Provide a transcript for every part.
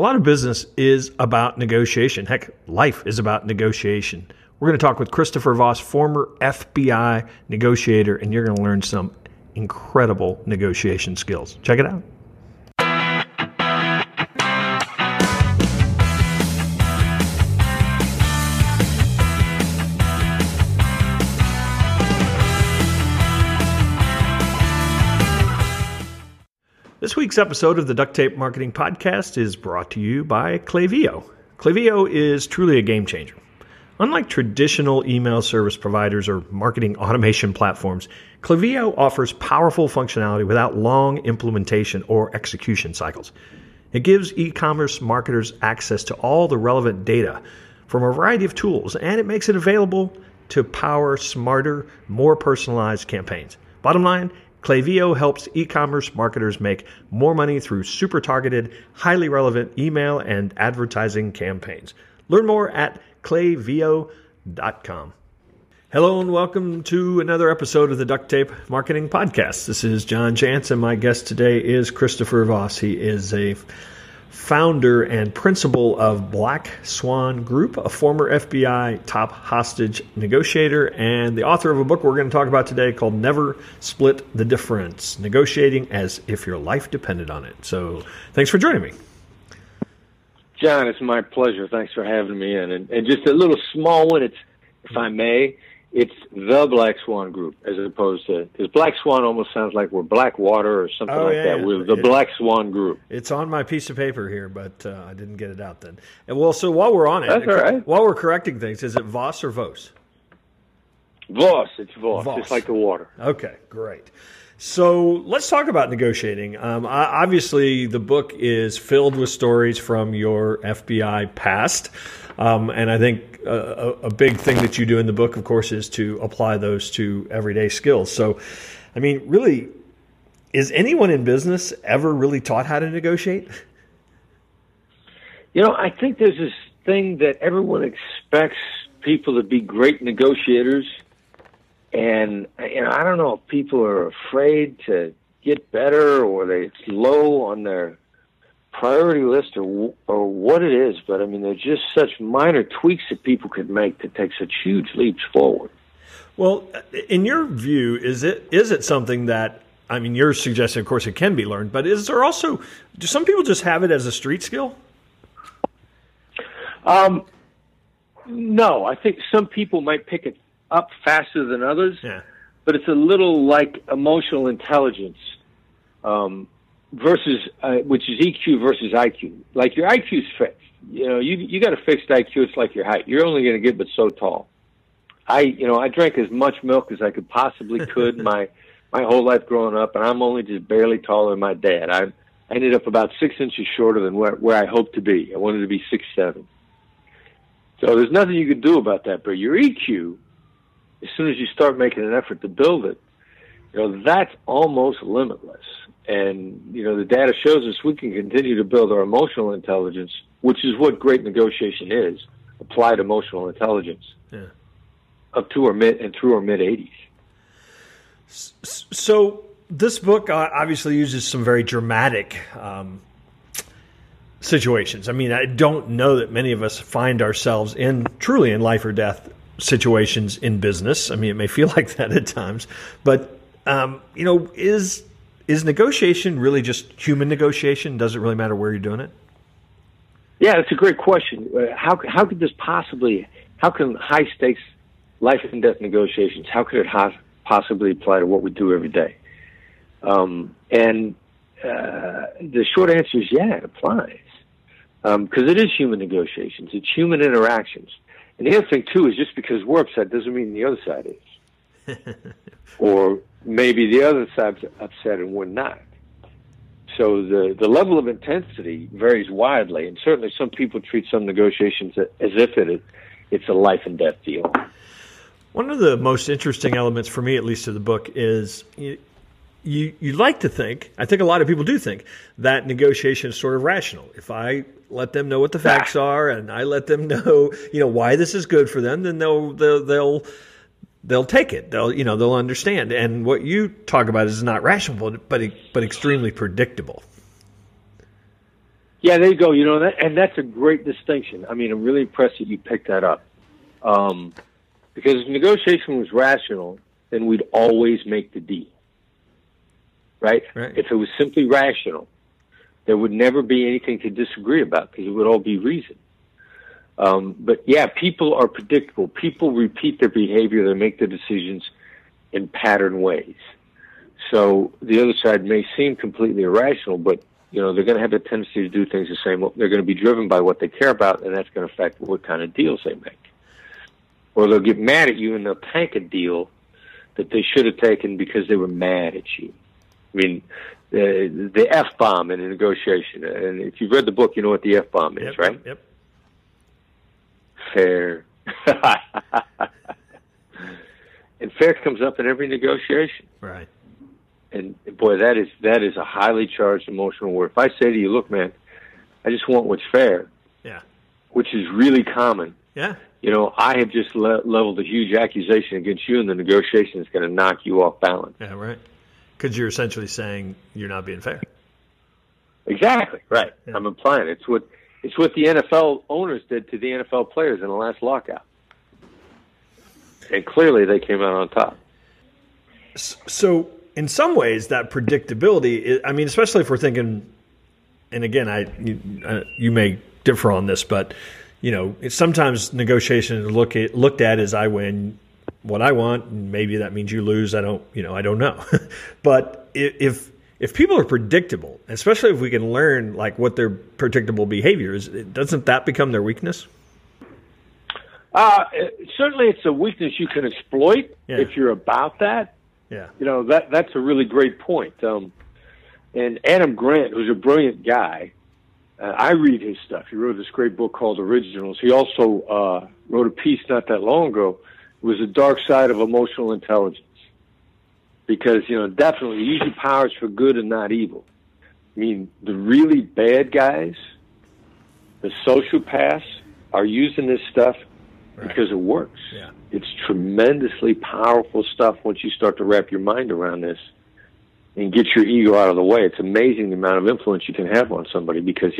A lot of business is about negotiation. Heck, life is about negotiation. We're going to talk with Christopher Voss, former FBI negotiator, and you're going to learn some incredible negotiation skills. Check it out. This week's episode of the Duct Tape Marketing Podcast is brought to you by Klaviyo. Klaviyo is truly a game changer. Unlike traditional email service providers or marketing automation platforms, Klaviyo offers powerful functionality without long implementation or execution cycles. It gives e-commerce marketers access to all the relevant data from a variety of tools, and it makes it available to power smarter, more personalized campaigns. Bottom line, Klaviyo helps e-commerce marketers make more money through super targeted, highly relevant email and advertising campaigns. Learn more at klaviyo.com. Hello and welcome to another episode of the Duct Tape Marketing Podcast. This is John Chance and my guest today is Christopher Voss. He is a founder and principal of Black Swan Group, a former FBI top hostage negotiator, and the author of a book we're going to talk about today called Never Split the Difference, Negotiating as If Your Life Depended on It. So thanks for joining me. John, it's my pleasure. Thanks for having me in. And just a little small one, if I may, it's the Black Swan Group as opposed to, because Black Swan almost sounds like we're Blackwater or something that. We're the Black Swan Group. It's on my piece of paper here, but I didn't get it out then. And well, so while we're on it, while we're correcting things, is it Voss or Vos? Voss. It's Voss. Voss. It's like the water. Okay, great. So let's talk about negotiating. Obviously, the book is filled with stories from your FBI past. And I think a big thing that you do in the book, of course, is to apply those to everyday skills. So, I mean, really, is anyone in business ever really taught how to negotiate? You know, I think there's this thing that everyone expects people to be great negotiators. And you know, I don't know if people are afraid to get better or it's low on their priority list or what it is. But, I mean, there's just such minor tweaks that people could make to take such huge leaps forward. Well, in your view, is it something that, I mean, you're suggesting, of course, it can be learned, but is there also, do some people just have it as a street skill? No, I think some people might pick it up faster than others, but it's a little like emotional intelligence versus which is EQ versus IQ. Like your IQ's fixed, you know, you got a fixed IQ. It's like your height; you're only going to get but so tall. I drank as much milk as I could possibly could my whole life growing up, and I'm only just barely taller than my dad. I ended up about 6 inches shorter than where I hoped to be. I wanted to be 6'7". So there's nothing you could do about that. But your EQ, as soon as you start making an effort to build it, you know, that's almost limitless. And, you know, the data shows us we can continue to build our emotional intelligence, which is what great negotiation is, applied emotional intelligence, up to and through our mid-80s. So this book obviously uses some very dramatic situations. I mean, I don't know that many of us find ourselves truly in life or death situations in business. I mean, it may feel like that at times, but you know, is negotiation really just human negotiation? Does it really matter where you're doing it? Yeah, that's a great question. How could this possibly? How can high stakes life and death negotiations? How could it possibly apply to what we do every day? The short answer is it applies because it is human negotiations. It's human interactions. And the other thing, too, is just because we're upset doesn't mean the other side is. Or maybe the other side's upset and we're not. So the level of intensity varies widely, and certainly some people treat some negotiations as if it's a life and death deal. One of the most interesting elements, for me at least, of the book is you like to think, I think a lot of people do think, that negotiation is sort of rational. If I let them know what the facts are and I let them know, you know, why this is good for them, then they'll take it. They'll understand. And what you talk about is not rational, but extremely predictable. Yeah, there you go. You know, and that's a great distinction. I mean, I'm really impressed that you picked that up. Because if negotiation was rational, then we'd always make the deal. Right? If it was simply rational, there would never be anything to disagree about because it would all be reason. But yeah, people are predictable. People repeat their behavior. They make their decisions in pattern ways. So the other side may seem completely irrational, but you know, they're going to have a tendency to do things the same. They're going to be driven by what they care about, and that's going to affect what kind of deals they make. Or they'll get mad at you and they'll tank a deal that they should have taken because they were mad at you. I mean, the F-bomb in a negotiation. And if you've read the book, you know what the F-bomb is, right? Yep. Fair. And fair comes up in every negotiation. Right. And boy, that is a highly charged emotional word. If I say to you, look, man, I just want what's fair. Yeah. Which is really common. Yeah. You know, I have just leveled a huge accusation against you, and the negotiation is going to knock you off balance. Yeah, right. Because you're essentially saying you're not being fair. Exactly. Right. Yeah. I'm implying it's what the NFL owners did to the NFL players in the last lockout. And clearly they came out on top. So in some ways, that predictability is, I mean, especially if we're thinking, and again, you may differ on this, but, you know, it's sometimes negotiation is looked at as I win what I want, and maybe that means you lose. I don't know. But if people are predictable, especially if we can learn like what their predictable behavior is, doesn't that become their weakness? Certainly it's a weakness you can exploit if you're about that. Yeah. You know, that's a really great point. And Adam Grant, who's a brilliant guy, I read his stuff. He wrote this great book called Originals. He also wrote a piece not that long ago. It was The Dark Side of Emotional Intelligence. Because, you know, definitely use your powers for good and not evil. I mean, the really bad guys, the sociopaths, are using this stuff because it works. Yeah. It's tremendously powerful stuff once you start to wrap your mind around this and get your ego out of the way. It's amazing the amount of influence you can have on somebody because,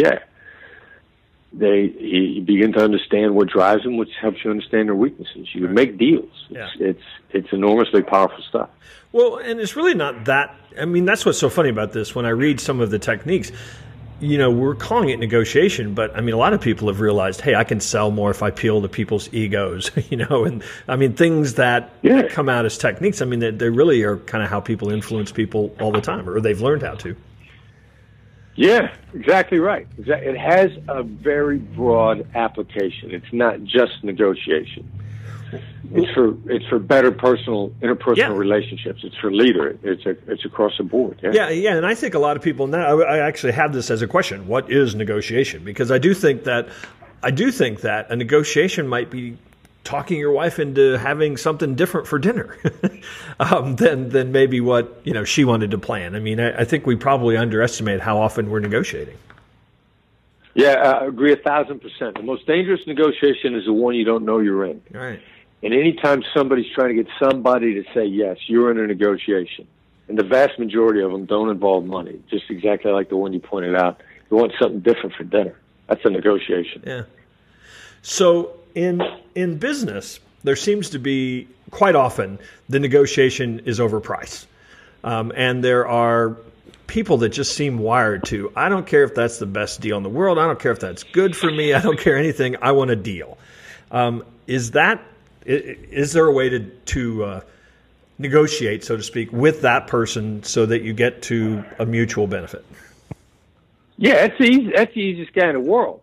you begin to understand what drives them, which helps you understand their weaknesses. You can make deals. It's enormously powerful stuff. Well, and it's really not that – I mean, that's what's so funny about this. When I read some of the techniques – you know, we're calling it negotiation, but I mean, a lot of people have realized, hey, I can sell more if I peel the people's egos, you know, and I mean, things that come out as techniques. I mean, they really are kind of how people influence people all the time, or they've learned how to. Yeah, exactly right. It has a very broad application. It's not just negotiation. It's for better interpersonal relationships. It's for leader. It's across the board. Yeah. And I think a lot of people now. I actually have this as a question: what is negotiation? Because I do think that a negotiation might be talking your wife into having something different for dinner than maybe what you know she wanted to plan. I mean, I think we probably underestimate how often we're negotiating. Yeah, I agree 1,000%. The most dangerous negotiation is the one you don't know you're in. Right. And anytime somebody's trying to get somebody to say yes, you're in a negotiation. And the vast majority of them don't involve money, just exactly like the one you pointed out. You want something different for dinner. That's a negotiation. Yeah. So in business, there seems to be quite often the negotiation is over price. And there are people that just seem wired to, I don't care if that's the best deal in the world. I don't care if that's good for me. I don't care anything. I want a deal. Is there a way to negotiate, so to speak, with that person so that you get to a mutual benefit? Yeah, that's the easiest guy in the world.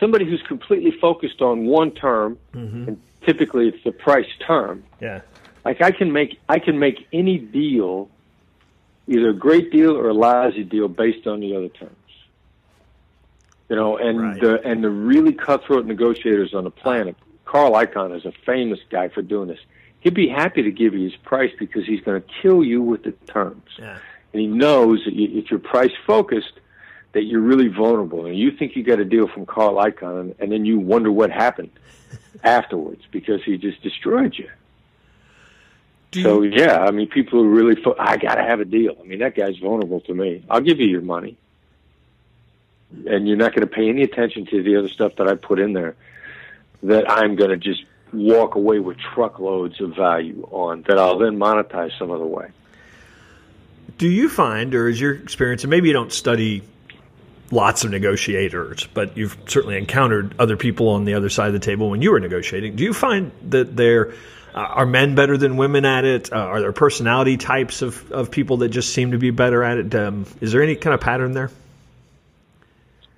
Somebody who's completely focused on one term, and typically it's the price term. Yeah, like I can make any deal, either a great deal or a lousy deal, based on the other terms. You know, and the really cutthroat negotiators on the planet. Carl Icahn is a famous guy for doing this. He'd be happy to give you his price because he's going to kill you with the terms. Yeah. And he knows that if you're price-focused, that you're really vulnerable. And you think you got a deal from Carl Icahn, and then you wonder what happened afterwards because he just destroyed you. I mean, people are really, I got to have a deal. I mean, that guy's vulnerable to me. I'll give you your money. and you're not going to pay any attention to the other stuff that I put in there, that I'm going to just walk away with truckloads of value on that I'll then monetize some other way. Do you find, or is your experience, and maybe you don't study lots of negotiators, but you've certainly encountered other people on the other side of the table when you were negotiating, do you find that there are men better than women at it? Are there personality types of people that just seem to be better at it? Is there any kind of pattern there?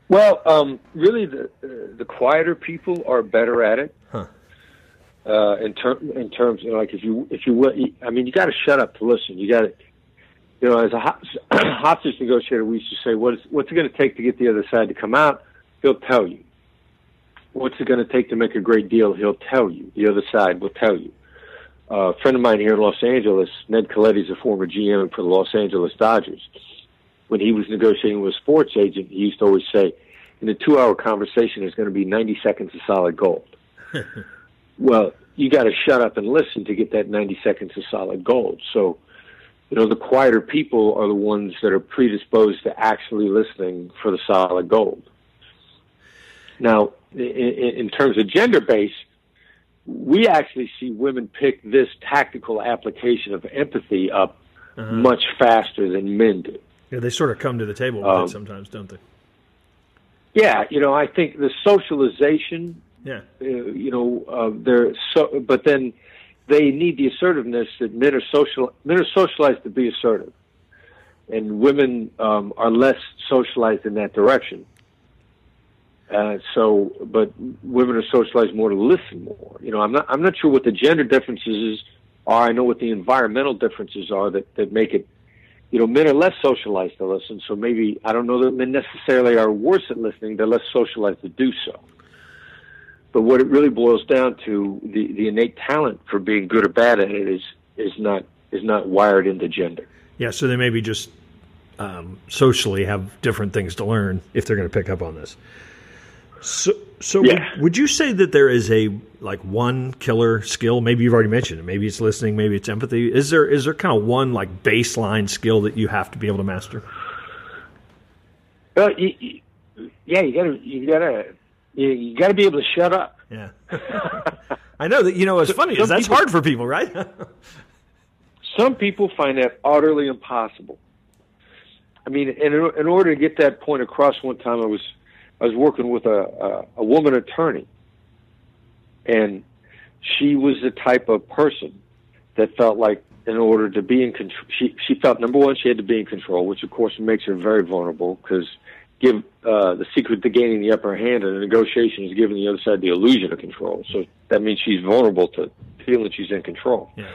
Well, really the quieter people are better at it. Huh. In terms, you know, like if you, I mean, you got to shut up to listen. You got to, you know, as a hostage negotiator, we used to say, what's it going to take to get the other side to come out? He'll tell you. What's it going to take to make a great deal? He'll tell you. The other side will tell you. A friend of mine here in Los Angeles, Ned Colletti, is a former GM for the Los Angeles Dodgers. When he was negotiating with a sports agent, he used to always say, in a 2-hour conversation, there's going to be 90 seconds of solid gold. Well, you got to shut up and listen to get that 90 seconds of solid gold. So, you know, the quieter people are the ones that are predisposed to actually listening for the solid gold. Now, in terms of gender base, we actually see women pick this tactical application of empathy up much faster than men do. Yeah, they sort of come to the table with it sometimes, don't they? Yeah, you know, I think the socialization. Yeah. But then they need the assertiveness that men are socialized to be assertive, and women are less socialized in that direction. But women are socialized more to listen more. You know, I'm not sure what the gender differences are. I know what the environmental differences are that make it. You know, men are less socialized to listen, so maybe I don't know that men necessarily are worse at listening. They're less socialized to do so. But what it really boils down to, the innate talent for being good or bad at it is not wired into gender. Yeah, so they maybe just socially have different things to learn if they're going to pick up on this. So yeah. Would you say that there is one killer skill? Maybe you've already mentioned it. Maybe it's listening. Maybe it's empathy. Is there kind of one baseline skill that you have to be able to master? Well, you gotta be able to shut up. Yeah, I know that. You know, what's funny is that's hard for people, right? Some people find that utterly impossible. I mean, in order to get that point across, one time I was working with a woman attorney, and she was the type of person that felt like in order to be in control, she felt, number one, she had to be in control, which of course makes her very vulnerable, because the secret to gaining the upper hand in a negotiation is giving the other side the illusion of control. So that means she's vulnerable to feeling she's in control. Yeah.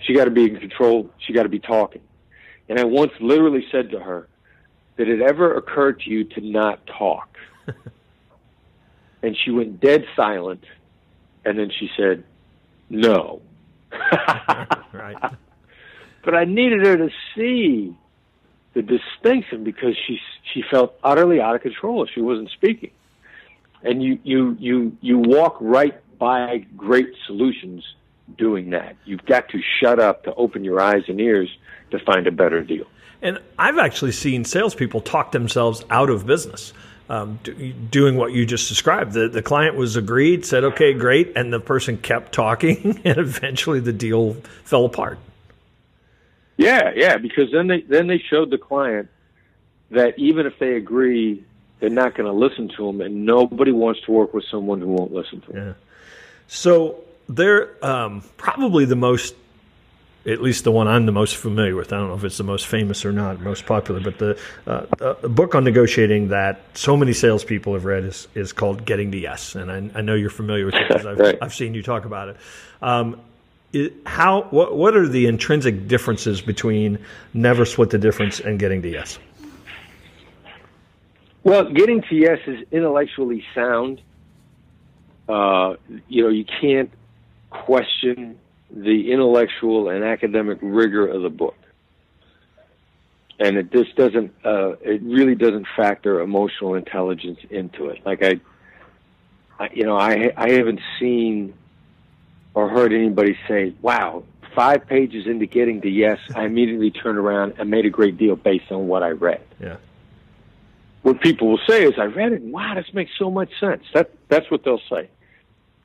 She got to be in control. She got to be talking. And I once literally said to her, did it ever occur to you to not talk? And she went dead silent, and then she said, no. Right. But I needed her to see the distinction, because she felt utterly out of control if she wasn't speaking. And you walk right by great solutions doing that. You've got to shut up to open your eyes and ears to find a better deal. And I've actually seen salespeople talk themselves out of business, doing what you just described. The client was agreed, said, okay, great, and the person kept talking, and eventually the deal fell apart. Yeah, because then they showed the client that even if they agree, they're not going to listen to them, and nobody wants to work with someone who won't listen to them. Yeah. So they're probably the most, at least the one I'm the most familiar with. I don't know if it's the most famous or not, most popular, but the book on negotiating that so many salespeople have read is called Getting to Yes, and I know you're familiar with it because I've seen you talk about it. What are the intrinsic differences between Never Split the Difference and Getting to Yes? Well, Getting to Yes is intellectually sound. You can't question the intellectual and academic rigor of the book. And it really doesn't factor emotional intelligence into it. Like I haven't seen or heard anybody say, wow, 5 pages into Getting to Yes, I immediately turned around and made a great deal based on what I read. Yeah. what people will say is, I read it, and wow, this makes so much sense. That's what they'll say.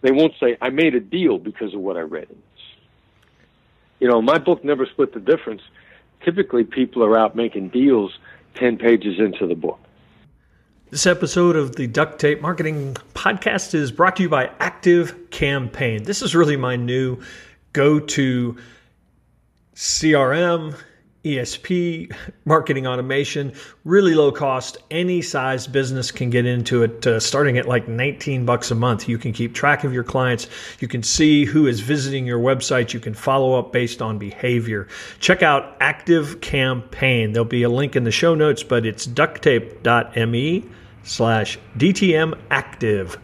They won't say, I made a deal because of what I read in this. You know, my book, Never Split the Difference, typically people are out making deals 10 pages into the book. This episode of the Duct Tape Marketing Podcast is brought to you by Active Campaign. This is really my new go-to CRM, ESP, marketing automation, really low cost. Any size business can get into it, starting at like $19 a month. You can keep track of your clients. You can see who is visiting your website. You can follow up based on behavior. Check out Active Campaign. There'll be a link in the show notes, but it's ducttape.me/DTM active.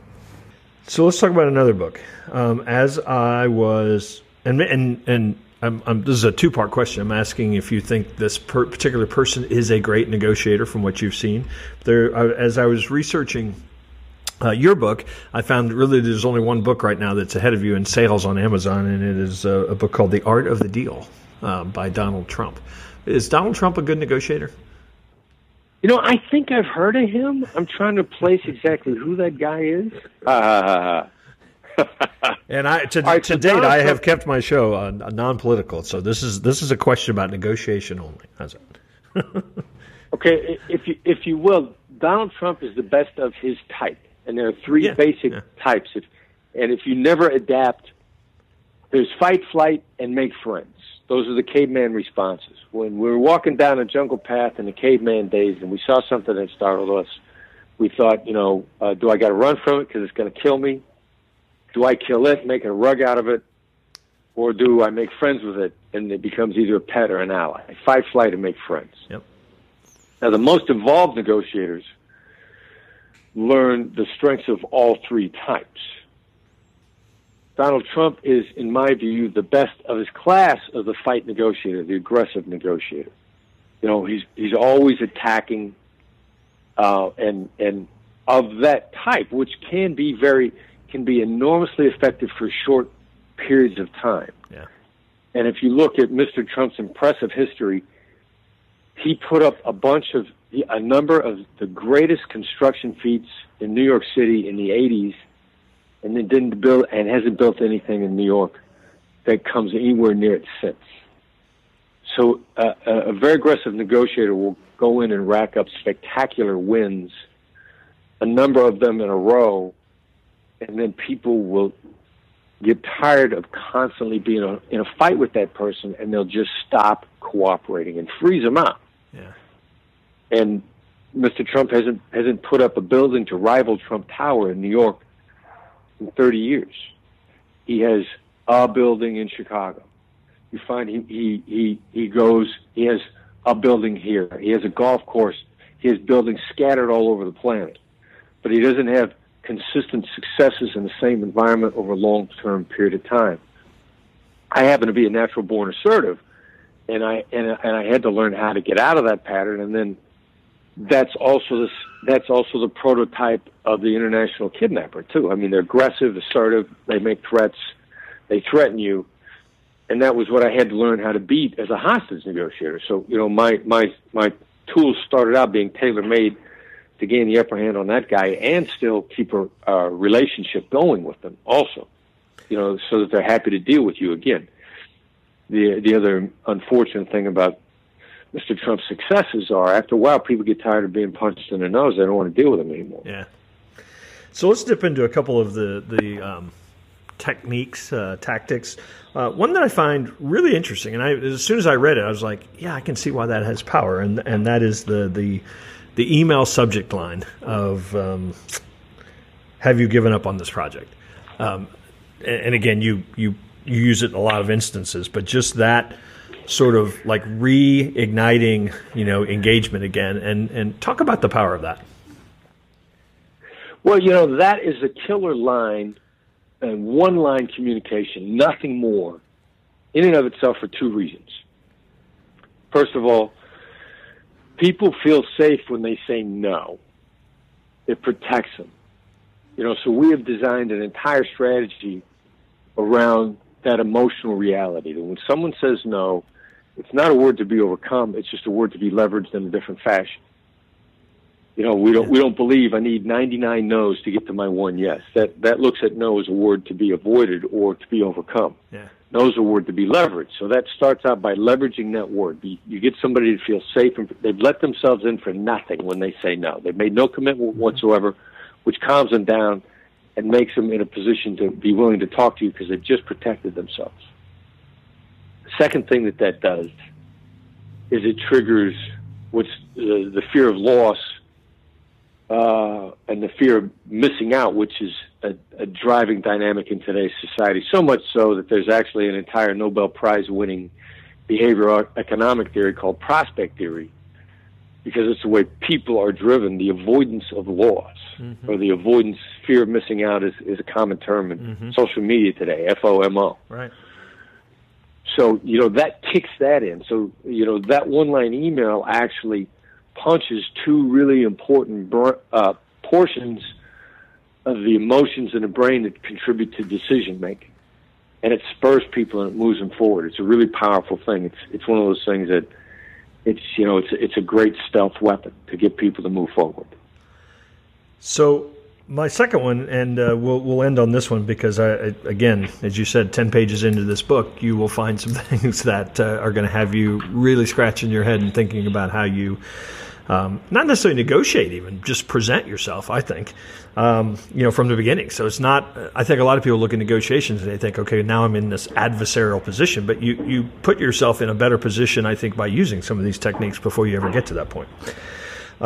So let's talk about another book. As I was, this is a two-part question. I'm asking if you think this particular person is a great negotiator from what you've seen. As I was researching your book, I found really there's only one book right now that's ahead of you in sales on Amazon, and it is a book called The Art of the Deal by Donald Trump. Is Donald Trump a good negotiator? You know, I think I've heard of him. I'm trying to place exactly who that guy is. And to date, I have kept my show non-political. So this is a question about negotiation only. How's that? Okay, if you will, Donald Trump is the best of his type, and there are three basic types. And if you never adapt, there's fight, flight, and make friends. Those are the caveman responses. When we were walking down a jungle path in the caveman days, and we saw something that startled us, we thought, do I got to run from it because it's going to kill me? Do I kill it, make a rug out of it, or do I make friends with it, and it becomes either a pet or an ally? Fight, flight, and make friends. Yep. Now, the most evolved negotiators learn the strengths of all three types. Donald Trump is, in my view, the best of his class of the fight negotiator, the aggressive negotiator. You know, he's always attacking, and of that type, which can be enormously effective for short periods of time. Yeah. And if you look at Mr. Trump's impressive history, he put up a number of the greatest construction feats in New York City in the 80s, and then hasn't built anything in New York that comes anywhere near it since. So a very aggressive negotiator will go in and rack up spectacular wins, a number of them in a row, and then people will get tired of constantly being in a fight with that person, and they'll just stop cooperating and freeze them out. Yeah. And Mr. Trump hasn't put up a building to rival Trump Tower in New York in 30 years. He has a building in Chicago. You find he has a building here. He has a golf course. He has buildings scattered all over the planet, but he doesn't have consistent successes in the same environment over a long-term period of time. I happen to be a natural-born assertive, and I had to learn how to get out of that pattern. And then that's also the prototype of the international kidnapper too. I mean, they're aggressive, assertive, they make threats, they threaten you, and that was what I had to learn how to beat as a hostage negotiator. So my tools started out being tailor-made to gain the upper hand on that guy and still keep a relationship going with them also, so that they're happy to deal with you again. The other unfortunate thing about Mr. Trump's successes are after a while, people get tired of being punched in the nose. They don't want to deal with him anymore. Yeah. So let's dip into a couple of the techniques, tactics. One that I find really interesting, and as soon as I read it, I was like, yeah, I can see why that has power. And that is the email subject line of "Have you given up on this project?" And again, you use it in a lot of instances, but just that sort of like reigniting, engagement again, and talk about the power of that. Well, that is a killer line, and one line communication, nothing more, in and of itself for two reasons. First of all, people feel safe when they say no. It protects them. So we have designed an entire strategy around that emotional reality. That when someone says no, it's not a word to be overcome. It's just a word to be leveraged in a different fashion. You know, we don't believe I need 99 no's to get to my one yes. That looks at no as a word to be avoided or to be overcome. Yeah. No is a word to be leveraged. So that starts out by leveraging that word. You get somebody to feel safe, and they've let themselves in for nothing when they say no. They've made no commitment whatsoever, which calms them down and makes them in a position to be willing to talk to you because they've just protected themselves. The second thing that does is it triggers what's the fear of loss. And the fear of missing out, which is a driving dynamic in today's society, so much so that there's actually an entire Nobel Prize-winning behavioral economic theory called prospect theory, because it's the way people are driven. The avoidance of loss, mm-hmm. or the avoidance, fear of missing out is a common term in mm-hmm. social media today, FOMO. Right. So, you know, that kicks that in. So, you know, that one-line email actually punches two really important portions of the emotions in the brain that contribute to decision making, and it spurs people and it moves them forward. It's a really powerful thing. It's one of those things that it's a great stealth weapon to get people to move forward. So my second one, and we'll end on this one because again, as you said, 10 pages into this book, you will find some things that are going to have you really scratching your head and thinking about how you. Not necessarily negotiate, even just present yourself, I think, from the beginning. So it's not, I think a lot of people look at negotiations and they think, okay, now I'm in this adversarial position, but you put yourself in a better position, I think, by using some of these techniques before you ever get to that point.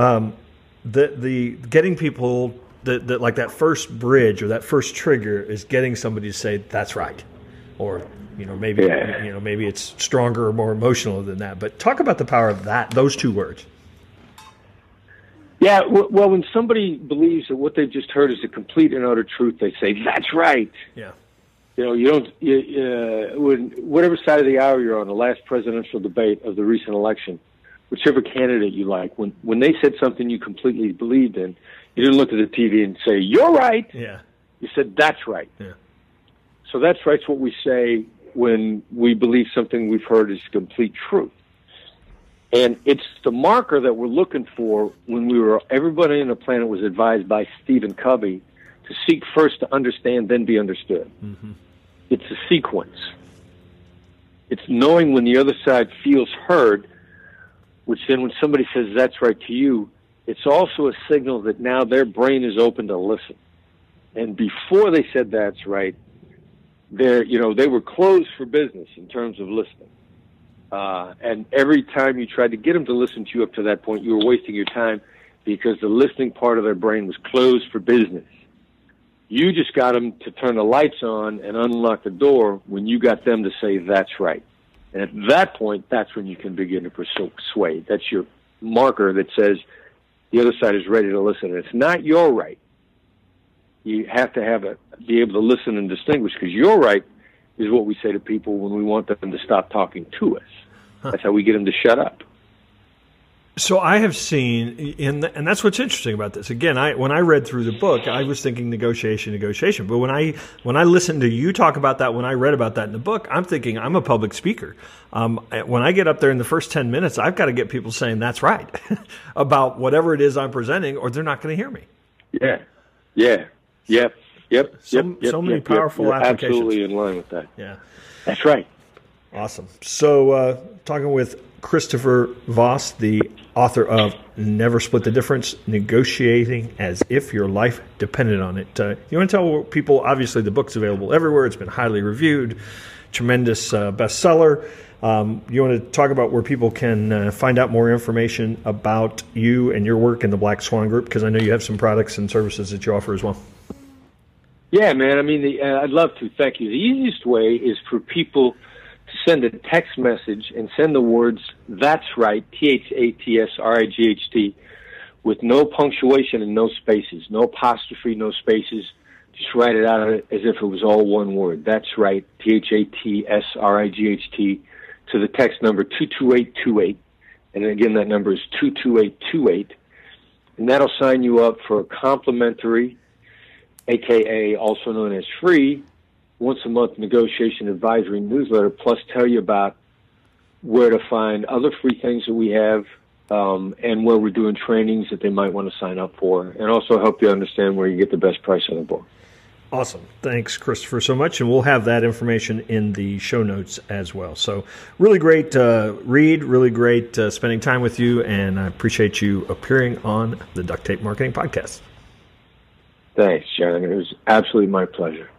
The getting people that like that first bridge or that first trigger is getting somebody to say, that's right. Or, maybe it's stronger or more emotional than that, but talk about the power of those two words. Yeah, well, when somebody believes that what they've just heard is the complete and utter truth, they say, that's right. Yeah. You know, whatever side of the aisle you're on, the last presidential debate of the recent election, whichever candidate you like, when they said something you completely believed in, you didn't look at the TV and say, you're right. Yeah. You said, that's right. Yeah. So that's right's what we say when we believe something we've heard is complete truth. And it's the marker that we're looking for when everybody on the planet was advised by Stephen Covey to seek first to understand, then be understood. Mm-hmm. It's a sequence. It's knowing when the other side feels heard, which then when somebody says that's right to you, it's also a signal that now their brain is open to listen. And before they said that's right, they were closed for business in terms of listening. And every time you tried to get them to listen to you up to that point, you were wasting your time because the listening part of their brain was closed for business. You just got them to turn the lights on and unlock the door when you got them to say, that's right. And at that point, that's when you can begin to persuade. That's your marker that says the other side is ready to listen. And it's not your right. You have to be able to listen and distinguish because your right is what we say to people when we want them to stop talking to us. That's how we get them to shut up. So I have seen, and that's what's interesting about this. Again, when I read through the book, I was thinking negotiation. But when I listened to you talk about that, when I read about that in the book, I'm thinking I'm a public speaker. When I get up there in the first 10 minutes, I've got to get people saying that's right about whatever it is I'm presenting, or they're not going to hear me. Yeah. So many powerful applications. Absolutely in line with that. Yeah. That's right. Awesome. So talking with Christopher Voss, the author of Never Split the Difference, Negotiating as If Your Life Depended on It. You want to tell people, obviously the book's available everywhere. It's been highly reviewed, tremendous bestseller. You want to talk about where people can find out more information about you and your work in the Black Swan Group, because I know you have some products and services that you offer as well. Yeah, man. I mean, I'd love to. Thank you. The easiest way is for people to send a text message and send the words, that's right, THATSRIGHT, with no punctuation and no spaces, no apostrophe, no spaces. Just write it out as if it was all one word. That's right, THATSRIGHT, to the text number 22828. And again, that number is 22828. And that'll sign you up for a complimentary, AKA also known as free, once-a-month negotiation advisory newsletter, plus tell you about where to find other free things that we have, and where we're doing trainings that they might want to sign up for, and also help you understand where you get the best price on the book. Awesome. Thanks, Christopher, so much. And we'll have that information in the show notes as well. So really great read, really great spending time with you, and I appreciate you appearing on the Duct Tape Marketing Podcast. Thanks, John. It was absolutely my pleasure.